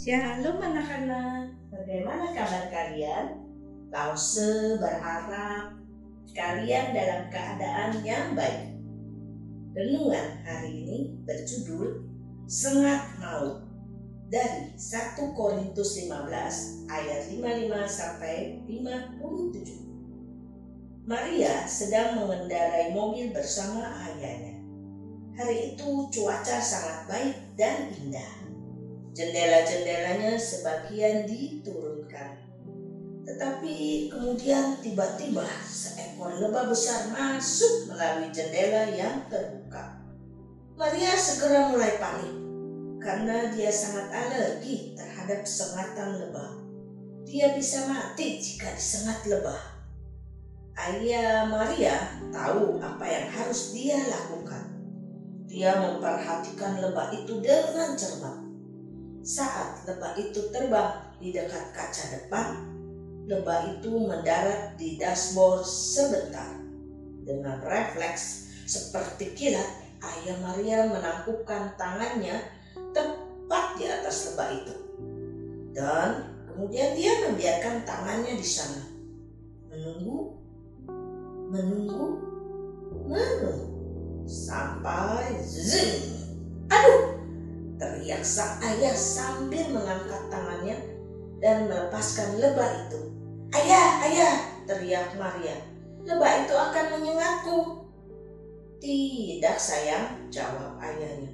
Shalom anak-anak, bagaimana kabar kalian? Lause berharap kalian dalam keadaan yang baik. Renungan hari ini berjudul Sengat Maut dari 1 Korintus 15 ayat 55 sampai 57. Maria sedang mengendarai mobil bersama ayahnya. Hari itu cuaca sangat baik dan indah. Jendela-jendelanya sebagian diturunkan. Tetapi kemudian tiba-tiba seekor lebah besar masuk melalui jendela yang terbuka. Maria segera mulai panik karena dia sangat alergi terhadap sengatan lebah. Dia bisa mati jika disengat lebah. Ayah Maria tahu apa yang harus dia lakukan. Dia memperhatikan lebah itu dengan cermat. Saat lebah itu terbang di dekat kaca depan, lebah itu mendarat di dashboard sebentar. Dengan refleks seperti kilat, ayah Maria menangkupkan tangannya tepat di atas lebah itu. Dan kemudian dia membiarkan tangannya di sana. Menunggu. Sampai zing. Teriak sang ayah sambil mengangkat tangannya dan melepaskan lebah itu. "Ayah, ayah!" teriak Maria. "Lebah itu akan menyengatku." "Tidak sayang," jawab ayahnya.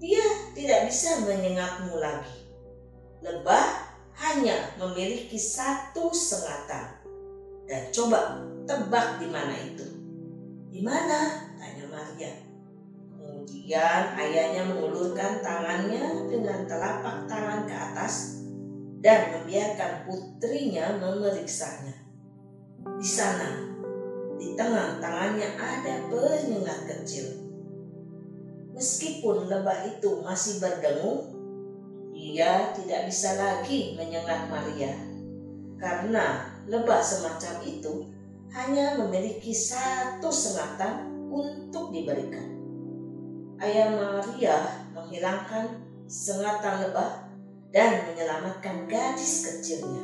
"Dia tidak bisa menyengatmu lagi. Lebah hanya memiliki satu sengatan. Dan coba tebak di mana itu." "Di mana?" tanya Maria. Kemudian ayahnya mengulurkan tangannya dengan telapak tangan ke atas dan membiarkan putrinya memeriksanya. Di sana, di tengah tangannya ada penyengat kecil. Meskipun lebah itu masih berdengung, ia tidak bisa lagi menyengat Maria karena lebah semacam itu hanya memiliki satu sengatan untuk diberikan. Ayah Maria menghilangkan sengatan lebah dan menyelamatkan gadis kecilnya.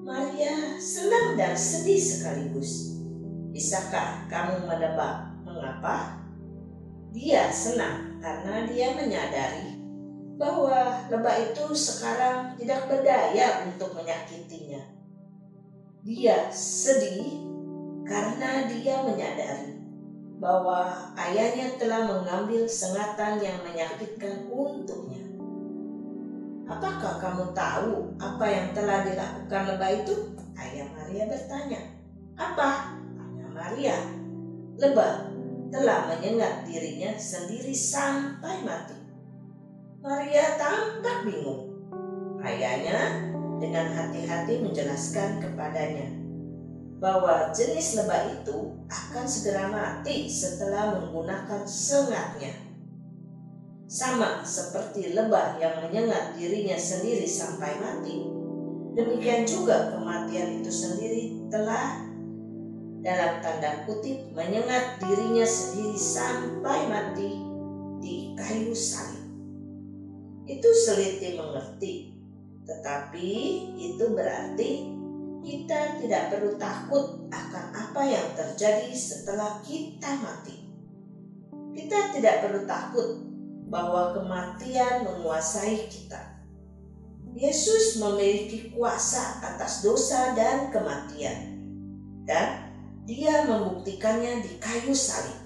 Maria senang dan sedih sekaligus. Bisakah kamu menebak mengapa? Dia senang karena dia menyadari bahwa lebah itu sekarang tidak berdaya untuk menyakitinya. Dia sedih karena dia menyadari bahwa ayahnya telah mengambil sengatan yang menyakitkan untuknya. "Apakah kamu tahu apa yang telah dilakukan lebah itu?" ayah Maria bertanya. "Apa?" tanya Maria. "Lebah telah menyengat dirinya sendiri sampai mati." Maria tampak bingung. Ayahnya dengan hati-hati menjelaskan kepadanya bahwa jenis lebah itu akan segera mati setelah menggunakan sengatnya. Sama seperti lebah yang menyengat dirinya sendiri sampai mati, demikian juga kematian itu sendiri telah dalam tanda kutip menyengat dirinya sendiri sampai mati di kayu salib. Itu seliti mengerti, tetapi itu berarti kita tidak perlu takut akan apa yang terjadi setelah kita mati. Kita tidak perlu takut bahwa kematian menguasai kita. Yesus memiliki kuasa atas dosa dan kematian. Dan dia membuktikannya di kayu salib.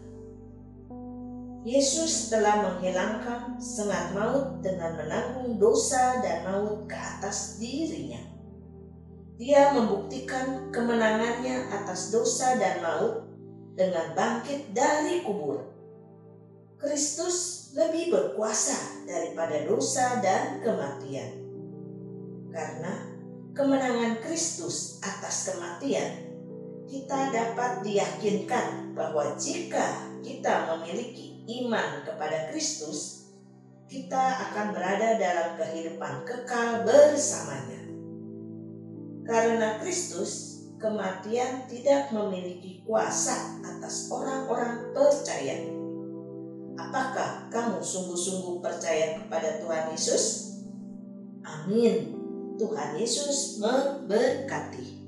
Yesus telah menghilangkan sengat maut dengan menanggung dosa dan maut ke atas dirinya. Dia membuktikan kemenangannya atas dosa dan maut dengan bangkit dari kubur. Kristus lebih berkuasa daripada dosa dan kematian. Karena kemenangan Kristus atas kematian, kita dapat diyakinkan bahwa jika kita memiliki iman kepada Kristus, kita akan berada dalam kehidupan kekal bersamanya. Karena Kristus, kematian tidak memiliki kuasa atas orang-orang percaya. Apakah kamu sungguh-sungguh percaya kepada Tuhan Yesus? Amin. Amin. Tuhan Yesus memberkati.